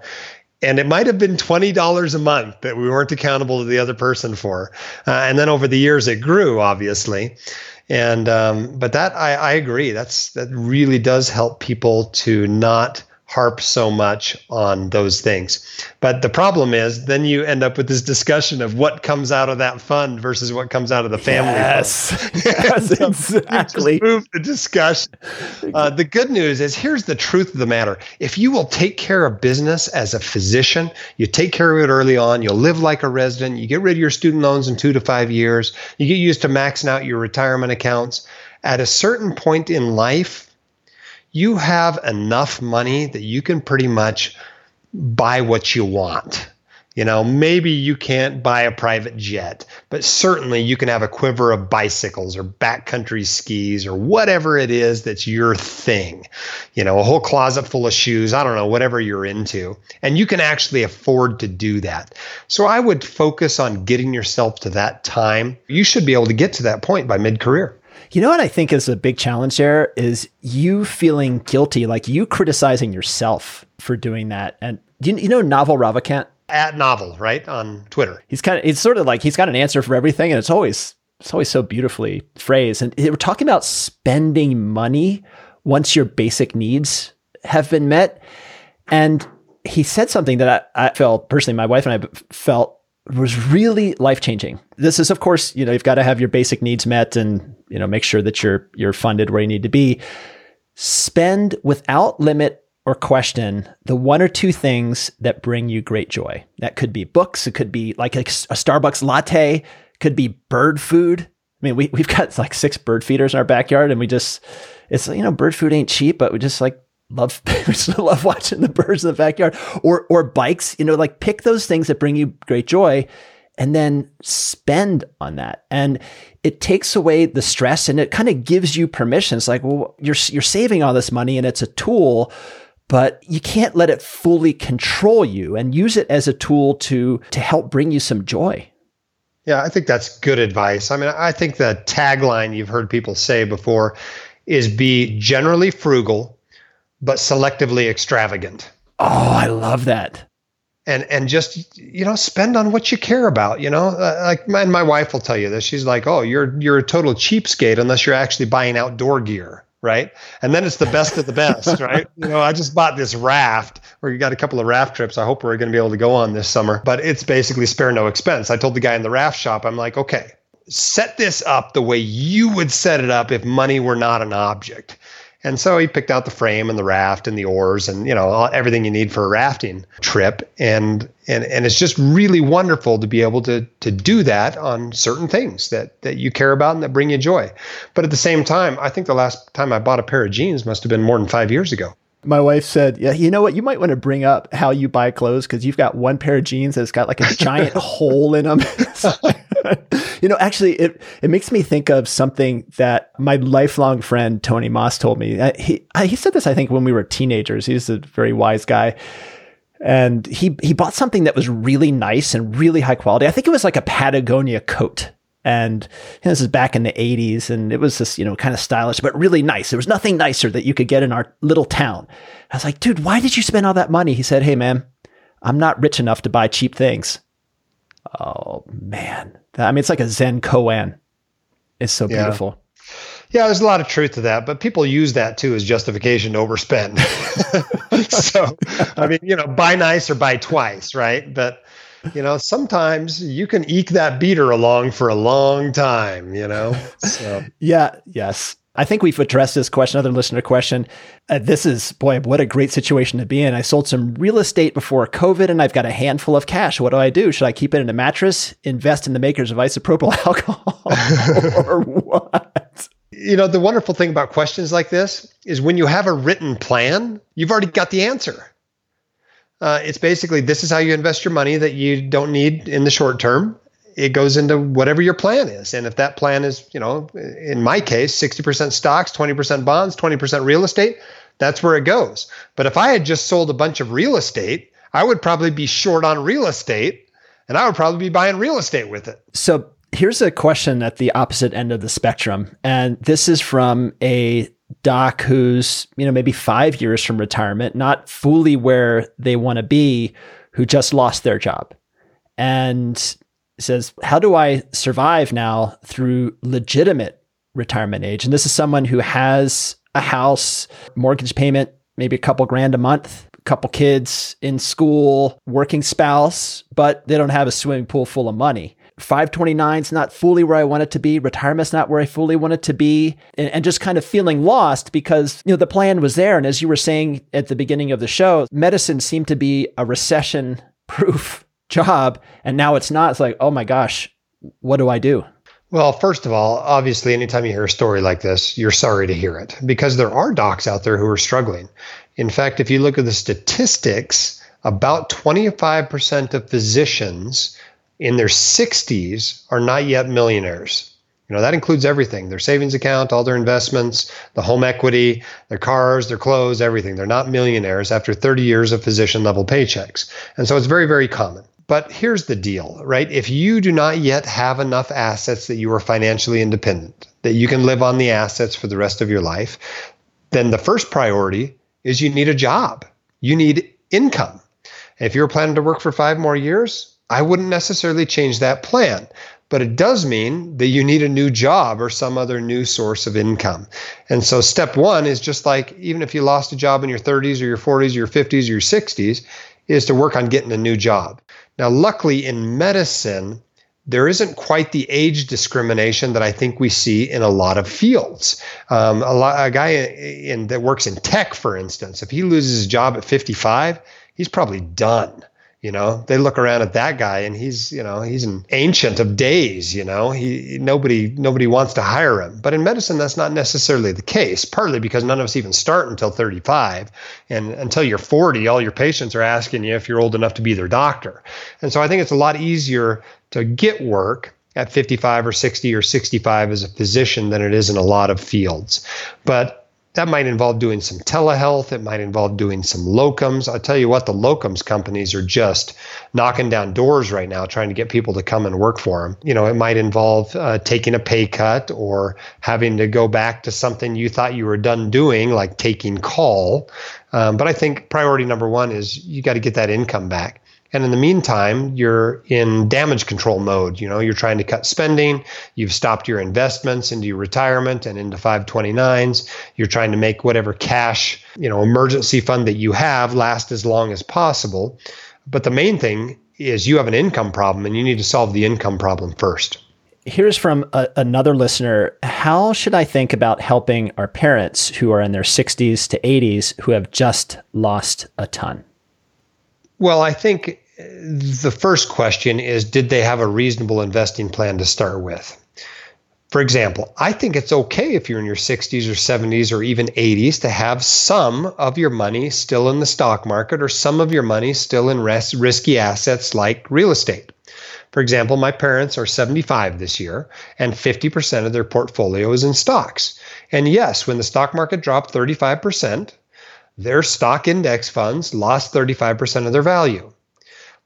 And it might have been $20 a month that we weren't accountable to the other person for. And then over the years, it grew, obviously. And but that I agree. That really does help people to not harp so much on those things. But the problem is then you end up with this discussion of what comes out of that fund versus what comes out of the family. Yes, yes, so exactly. Move the discussion. The good news is here's the truth of the matter. If you will take care of business as a physician, you take care of it early on, you'll live like a resident, you get rid of your student loans in 2 to 5 years, you get used to maxing out your retirement accounts. At a certain point in life, you have enough money that you can pretty much buy what you want. You know, maybe you can't buy a private jet, but certainly you can have a quiver of bicycles or backcountry skis or whatever it is that's your thing. You know, a whole closet full of shoes, I don't know, whatever you're into. And you can actually afford to do that. So I would focus on getting yourself to that time. You should be able to get to that point by mid-career. You know what I think is a big challenge there is you feeling guilty, like you criticizing yourself for doing that. And you know Naval Ravikant? At Naval, right? On Twitter. He's got an answer for everything, and it's always so beautifully phrased. And we're talking about spending money once your basic needs have been met. And he said something that I felt personally, my wife and I felt was really life-changing. This is, of course, you know, you've got to have your basic needs met and, you know, make sure that you're funded where you need to be. Spend without limit or question the one or two things that bring you great joy. That could be books. It could be like a Starbucks latte. It could be bird food. I mean, we've got like 6 bird feeders in our backyard and it's, you know, bird food ain't cheap, but we just like love watching the birds in the backyard or bikes, you know, like pick those things that bring you great joy and then spend on that. And it takes away the stress and it kind of gives you permission. It's like, well, you're saving all this money and it's a tool, but you can't let it fully control you and use it as a tool to help bring you some joy. Yeah, I think that's good advice. I mean, I think the tagline you've heard people say before is be generally frugal, but selectively extravagant. Oh, I love that. And just, you know, spend on what you care about, you know, like my wife will tell you this. She's like, oh, you're a total cheapskate unless you're actually buying outdoor gear. Right. And then it's the best of the best. Right. You know, I just bought this raft or you got a couple of raft trips. I hope we're going to be able to go on this summer, but it's basically spare no expense. I told the guy in the raft shop, I'm like, okay, set this up the way you would set it up if money were not an object. And so he picked out the frame and the raft and the oars and, you know, everything you need for a rafting trip. And it's just really wonderful to be able to do that on certain things that you care about and that bring you joy. But at the same time, I think the last time I bought a pair of jeans must have been more than 5 years ago. My wife said, yeah, you know what? You might want to bring up how you buy clothes because you've got one pair of jeans that's got like a giant hole in them. You know, actually, it makes me think of something that my lifelong friend, Tony Moss, told me. He said this, I think, when we were teenagers. He's a very wise guy. And he bought something that was really nice and really high quality. I think it was like a Patagonia coat. And you know, this is back in the 80s. And it was this, you know, kind of stylish, but really nice. There was nothing nicer that you could get in our little town. I was like, dude, why did you spend all that money? He said, hey, man, I'm not rich enough to buy cheap things. Oh, man. I mean, it's like a Zen koan. It's so beautiful. Yeah, there's a lot of truth to that, but people use that too as justification to overspend. So, I mean, you know, buy nice or buy twice, right? But, you know, sometimes you can eke that beater along for a long time, you know? So. Yeah, yes. I think we've addressed this question, another listener question. This is, boy, what a great situation to be in. I sold some real estate before COVID and I've got a handful of cash. What do I do? Should I keep it in a mattress, invest in the makers of isopropyl alcohol, or what? You know, the wonderful thing about questions like this is when you have a written plan, you've already got the answer. It's basically, this is how you invest your money that you don't need in the short term. It goes into whatever your plan is. And if that plan is, you know, in my case, 60% stocks, 20% bonds, 20% real estate, that's where it goes. But if I had just sold a bunch of real estate, I would probably be short on real estate and I would probably be buying real estate with it. So here's a question at the opposite end of the spectrum. And this is from a doc who's, you know, maybe 5 years from retirement, not fully where they want to be, who just lost their job. And says, how do I survive now through legitimate retirement age? And this is someone who has a house, mortgage payment, maybe a couple grand a month, a couple kids in school, working spouse, but they don't have a swimming pool full of money. 529 is not fully where I want it to be. Retirement's not where I fully want it to be. And just kind of feeling lost because, you know, the plan was there. And as you were saying at the beginning of the show, medicine seemed to be a recession-proof job. And now it's not. It's like, oh my gosh, what do I do? Well, first of all, obviously, anytime you hear a story like this, you're sorry to hear it because there are docs out there who are struggling. In fact, if you look at the statistics, about 25% of physicians in their 60s are not yet millionaires. You know, that includes everything, their savings account, all their investments, the home equity, their cars, their clothes, everything. They're not millionaires after 30 years of physician level paychecks. And so it's very, very common. But here's the deal, right? If you do not yet have enough assets that you are financially independent, that you can live on the assets for the rest of your life, then the first priority is you need a job. You need income. If you're planning to work for 5 more years, I wouldn't necessarily change that plan. But it does mean that you need a new job or some other new source of income. And so step one is just like, even if you lost a job in your 30s or your 40s or your 50s or your 60s, is to work on getting a new job. Now, luckily in medicine, there isn't quite the age discrimination that I think we see in a lot of fields. A guy that works in tech, for instance, if he loses his job at 55, he's probably done. You know, they look around at that guy and he's, you know, he's an ancient of days, you know, nobody wants to hire him. But in medicine, that's not necessarily the case, partly because none of us even start until 35. And until you're 40, all your patients are asking you if you're old enough to be their doctor. And so I think it's a lot easier to get work at 55 or 60 or 65 as a physician than it is in a lot of fields. But that might involve doing some telehealth. It might involve doing some locums. I'll tell you what, the locums companies are just knocking down doors right now, trying to get people to come and work for them. You know, it might involve taking a pay cut or having to go back to something you thought you were done doing, like taking call. But I think priority number one is you got to get that income back. And in the meantime, you're in damage control mode. You know, you're trying to cut spending. You've stopped your investments into your retirement and into 529s. You're trying to make whatever cash, you know, emergency fund that you have last as long as possible. But the main thing is you have an income problem and you need to solve the income problem first. Here's from another listener. How should I think about helping our parents who are in their 60s to 80s who have just lost a ton? Well, I think the first question is, did they have a reasonable investing plan to start with? For example, I think it's okay if you're in your 60s or 70s or even 80s to have some of your money still in the stock market or some of your money still in risky assets like real estate. For example, my parents are 75 this year and 50% of their portfolio is in stocks. And yes, when the stock market dropped 35%, their stock index funds lost 35% of their value,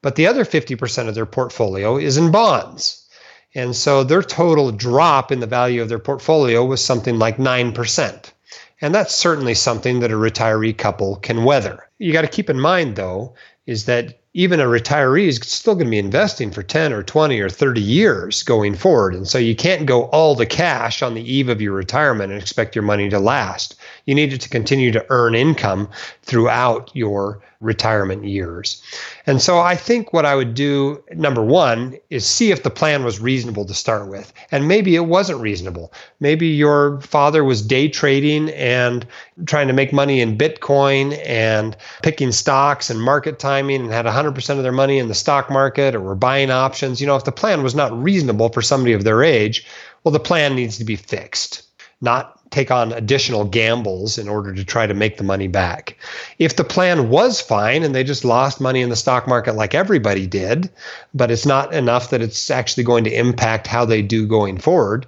but the other 50% of their portfolio is in bonds. And so their total drop in the value of their portfolio was something like 9%. And that's certainly something that a retiree couple can weather. You got to keep in mind, though, is that even a retiree is still going to be investing for 10 or 20 or 30 years going forward. And so you can't go all the cash on the eve of your retirement and expect your money to last. You need it to continue to earn income throughout your retirement years. And so I think what I would do, number one, is see if the plan was reasonable to start with. And maybe it wasn't reasonable. Maybe your father was day trading and trying to make money in Bitcoin and picking stocks and market timing and had 100% of their money in the stock market or were buying options. You know, if the plan was not reasonable for somebody of their age, well, the plan needs to be fixed, not take on additional gambles in order to try to make the money back. If the plan was fine and they just lost money in the stock market like everybody did, but it's not enough that it's actually going to impact how they do going forward,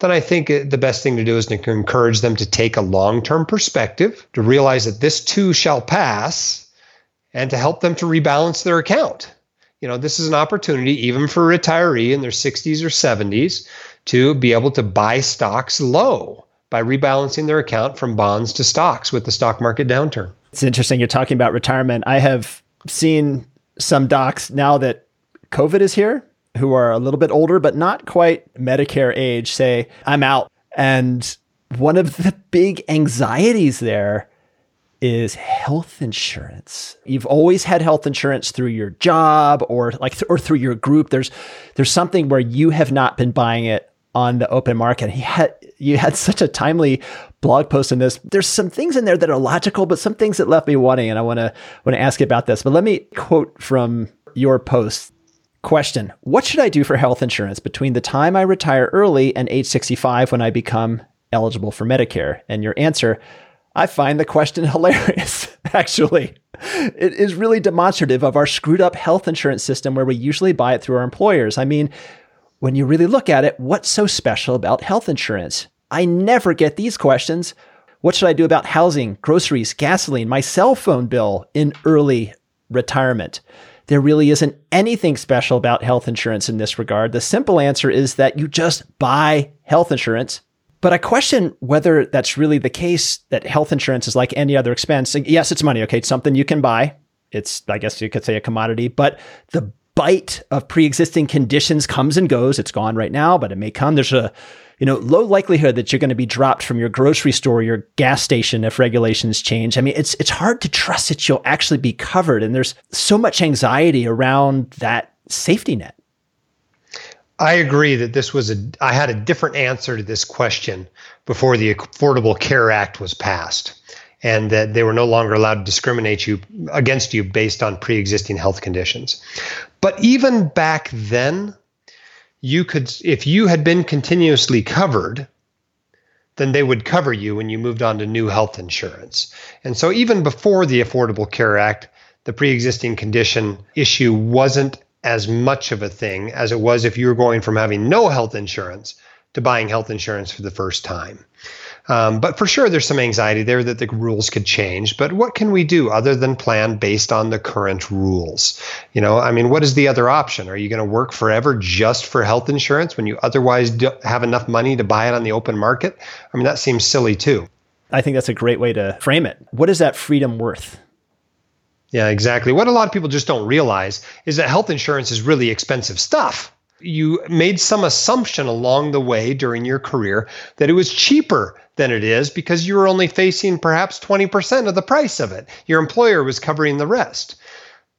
then I think the best thing to do is to encourage them to take a long-term perspective, to realize that this too shall pass, and to help them to rebalance their account. You know, this is an opportunity even for a retiree in their 60s or 70s to be able to buy stocks low by rebalancing their account from bonds to stocks with the stock market downturn. It's interesting you're talking about retirement. I have seen some docs now that COVID is here who are a little bit older, but not quite Medicare age, say, I'm out. And one of the big anxieties there is health insurance. You've always had health insurance through your job or through your group. There's something where you have not been buying it on the open market. You had such a timely blog post in this. There's some things in there that are logical, but some things that left me wanting, and I want to ask you about this. But let me quote from your post. Question, what should I do for health insurance between the time I retire early and age 65 when I become eligible for Medicare? And your answer, I find the question hilarious, actually. It is really demonstrative of our screwed up health insurance system where we usually buy it through our employers. I mean, when you really look at it, what's so special about health insurance? I never get these questions. What should I do about housing, groceries, gasoline, my cell phone bill in early retirement? There really isn't anything special about health insurance in this regard. The simple answer is that you just buy health insurance. But I question whether that's really the case, that health insurance is like any other expense. Yes, it's money. Okay, it's something you can buy. It's, I guess you could say, a commodity, but the bite of pre-existing conditions comes and goes. It's gone right now, but it may come. There's a low likelihood that you're going to be dropped from your grocery store, or your gas station if regulations change. I mean, it's hard to trust that you'll actually be covered. And there's so much anxiety around that safety net. I agree that this was I had a different answer to this question before the Affordable Care Act was passed, and that they were no longer allowed to discriminate against you based on pre-existing health conditions. But even back then, you could, if you had been continuously covered, then they would cover you when you moved on to new health insurance. And so even before the Affordable Care Act, the pre-existing condition issue wasn't as much of a thing as it was if you were going from having no health insurance to buying health insurance for the first time. But for sure, there's some anxiety there that the rules could change. But what can we do other than plan based on the current rules? You know, I mean, what is the other option? Are you going to work forever just for health insurance when you otherwise have enough money to buy it on the open market? I mean, that seems silly too. I think that's a great way to frame it. What is that freedom worth? Yeah, exactly. What a lot of people just don't realize is that health insurance is really expensive stuff. You made some assumption along the way during your career that it was cheaper than it is because you were only facing perhaps 20% of the price of it. Your employer was covering the rest.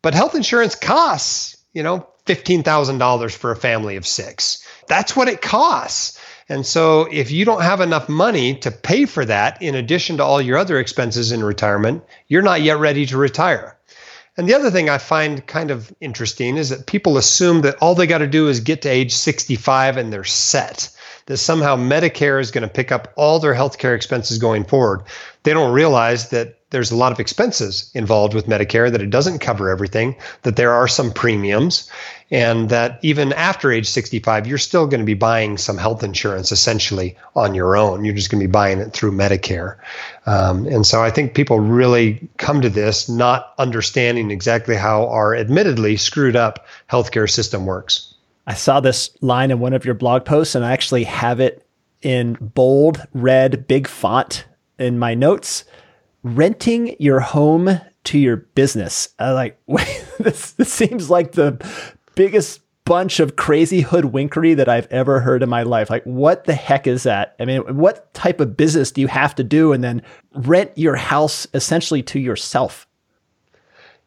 But health insurance costs, $15,000 for a family of 6. That's what it costs. And so if you don't have enough money to pay for that, in addition to all your other expenses in retirement, you're not yet ready to retire. And the other thing I find kind of interesting is that people assume that all they got to do is get to age 65 and they're set, that somehow Medicare is going to pick up all their healthcare expenses going forward. They don't realize that there's a lot of expenses involved with Medicare, that it doesn't cover everything, that there are some premiums, and that even after age 65, you're still going to be buying some health insurance essentially on your own. You're just going to be buying it through Medicare. And so I think people really come to this not understanding exactly how our admittedly screwed up healthcare system works. I saw this line in one of your blog posts, and I actually have it in bold, red, big font in my notes. Renting your home to your business. I like, wait, This seems like the biggest bunch of crazy hoodwinkery that I've ever heard in my life. Like, what the heck is that? I mean, what type of business do you have to do and then rent your house essentially to yourself?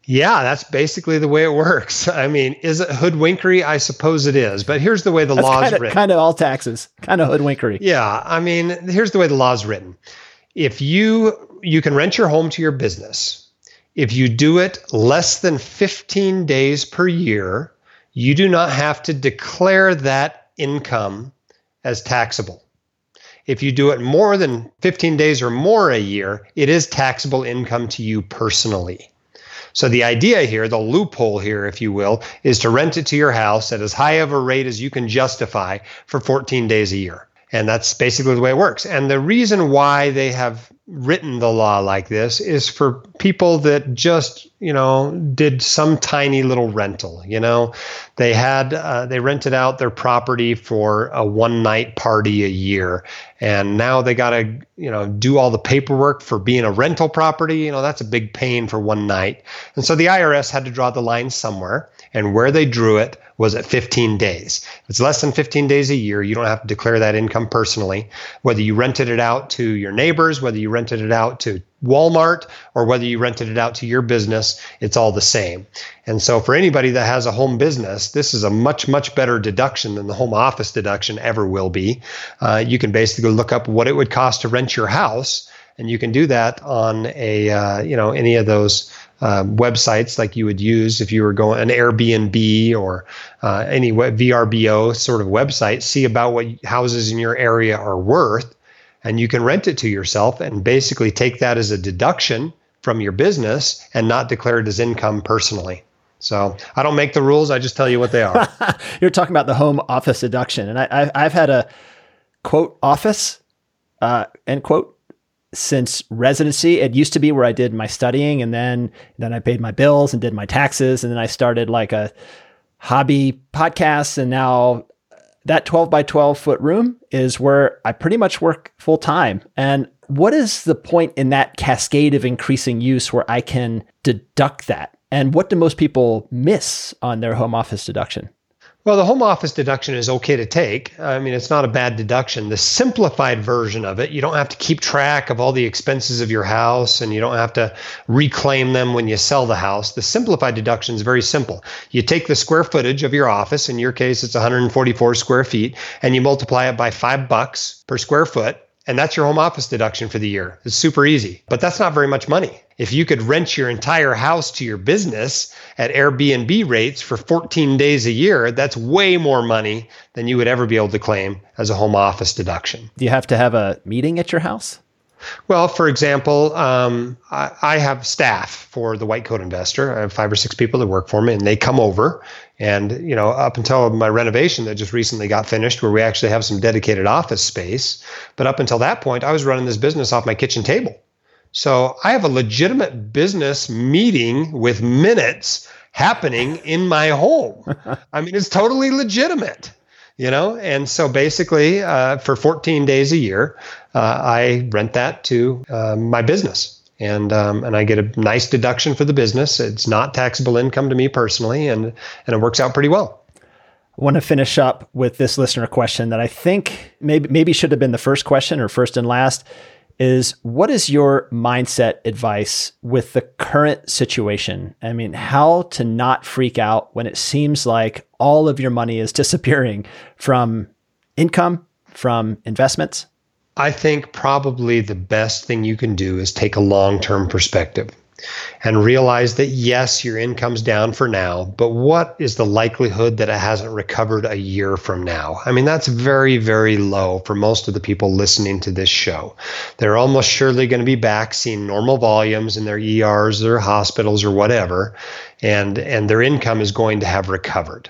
Yeah, that's basically the way it works. I mean, is it hoodwinkery? I suppose it is. But here's the way the law is written. Kind of all taxes, kind of hoodwinkery. Yeah, I mean, here's the way the law is written. If you can rent your home to your business, if you do it less than 15 days per year, you do not have to declare that income as taxable. If you do it more than 15 days or more a year, it is taxable income to you personally. So the idea here, the loophole here, if you will, is to rent it to your house at as high of a rate as you can justify for 14 days a year. And that's basically the way it works. And the reason why they have written the law like this is for people that just, did some tiny little rental. They had they rented out their property for a one-night party a year. And now they got to, do all the paperwork for being a rental property. That's a big pain for one night. And so the IRS had to draw the line somewhere. And where they drew it was at 15 days. If it's less than 15 days a year, you don't have to declare that income personally. Whether you rented it out to your neighbors, whether you rented it out to Walmart, or whether you rented it out to your business, it's all the same. And so for anybody that has a home business, this is a much, much better deduction than the home office deduction ever will be. You can basically look up what it would cost to rent your house, and you can do that on a, any of those websites like you would use if you were going an Airbnb or any VRBO sort of website. See about what houses in your area are worth, and you can rent it to yourself and basically take that as a deduction from your business and not declare it as income personally. So I don't make the rules. I just tell you what they are. You're talking about the home office deduction. And I've had a quote office, end quote, since residency. It used to be where I did my studying, and then I paid my bills and did my taxes. And then I started like a hobby podcast. And now that 12 by 12 foot room is where I pretty much work full time. And what is the point in that cascade of increasing use where I can deduct that? And what do most people miss on their home office deduction? Well, the home office deduction is okay to take. I mean, it's not a bad deduction. The simplified version of it, you don't have to keep track of all the expenses of your house, and you don't have to reclaim them when you sell the house. The simplified deduction is very simple. You take the square footage of your office, in your case, it's 144 square feet, and you multiply it by $5 per square foot. And that's your home office deduction for the year. It's super easy, but that's not very much money. If you could rent your entire house to your business at Airbnb rates for 14 days a year, that's way more money than you would ever be able to claim as a home office deduction. Do you have to have a meeting at your house? Well, for example, I have staff for the White Coat Investor. I have 5 or 6 people that work for me, and they come over. And, up until my renovation that just recently got finished, where we actually have some dedicated office space. But up until that point, I was running this business off my kitchen table. So I have a legitimate business meeting with minutes happening in my home. I mean, it's totally legitimate. And so basically for 14 days a year, I rent that to my business, and I get a nice deduction for the business. It's not taxable income to me personally, and it works out pretty well. I want to finish up with this listener question that I think maybe should have been the first question or first and last is, what is your mindset advice with the current situation? I mean, how to not freak out when it seems like all of your money is disappearing from income, from investments? I think probably the best thing you can do is take a long-term perspective and realize that, yes, your income's down for now, but what is the likelihood that it hasn't recovered a year from now? I mean, that's very, very low for most of the people listening to this show. They're almost surely going to be back seeing normal volumes in their ERs, their hospitals, or whatever, and their income is going to have recovered.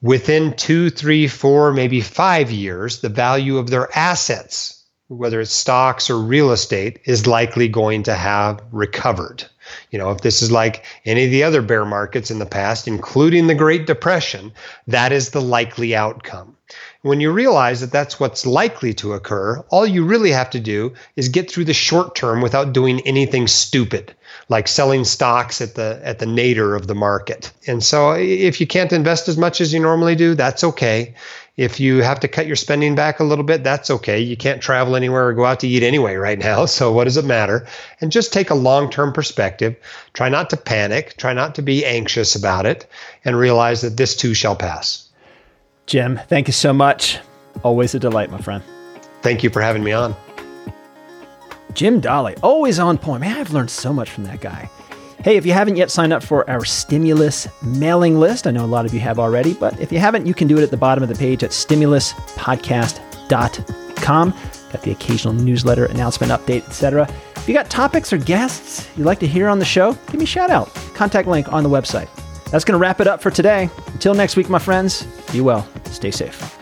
Within 2, 3, 4, maybe 5 years, the value of their assets, whether it's stocks or real estate, is likely going to have recovered. You know, if this is like any of the other bear markets in the past, including the Great Depression, that is the likely outcome. When you realize that that's what's likely to occur, all you really have to do is get through the short term without doing anything stupid, like selling stocks at the nadir of the market. And so if you can't invest as much as you normally do, that's okay. If you have to cut your spending back a little bit, that's okay. You can't travel anywhere or go out to eat anyway right now, so what does it matter? And just take a long-term perspective. Try not to panic. Try not to be anxious about it, and realize that this too shall pass. Jim, thank you so much. Always a delight, my friend. Thank you for having me on. Jim Dahle, always on point. Man, I've learned so much from that guy. Hey, if you haven't yet signed up for our Stimulus mailing list, I know a lot of you have already, but if you haven't, you can do it at the bottom of the page at StimulusPodcast.com. Got the occasional newsletter, announcement, update, etc. If you got topics or guests you'd like to hear on the show, give me a shout out. Contact link on the website. That's going to wrap it up for today. Until next week, my friends, be well, stay safe.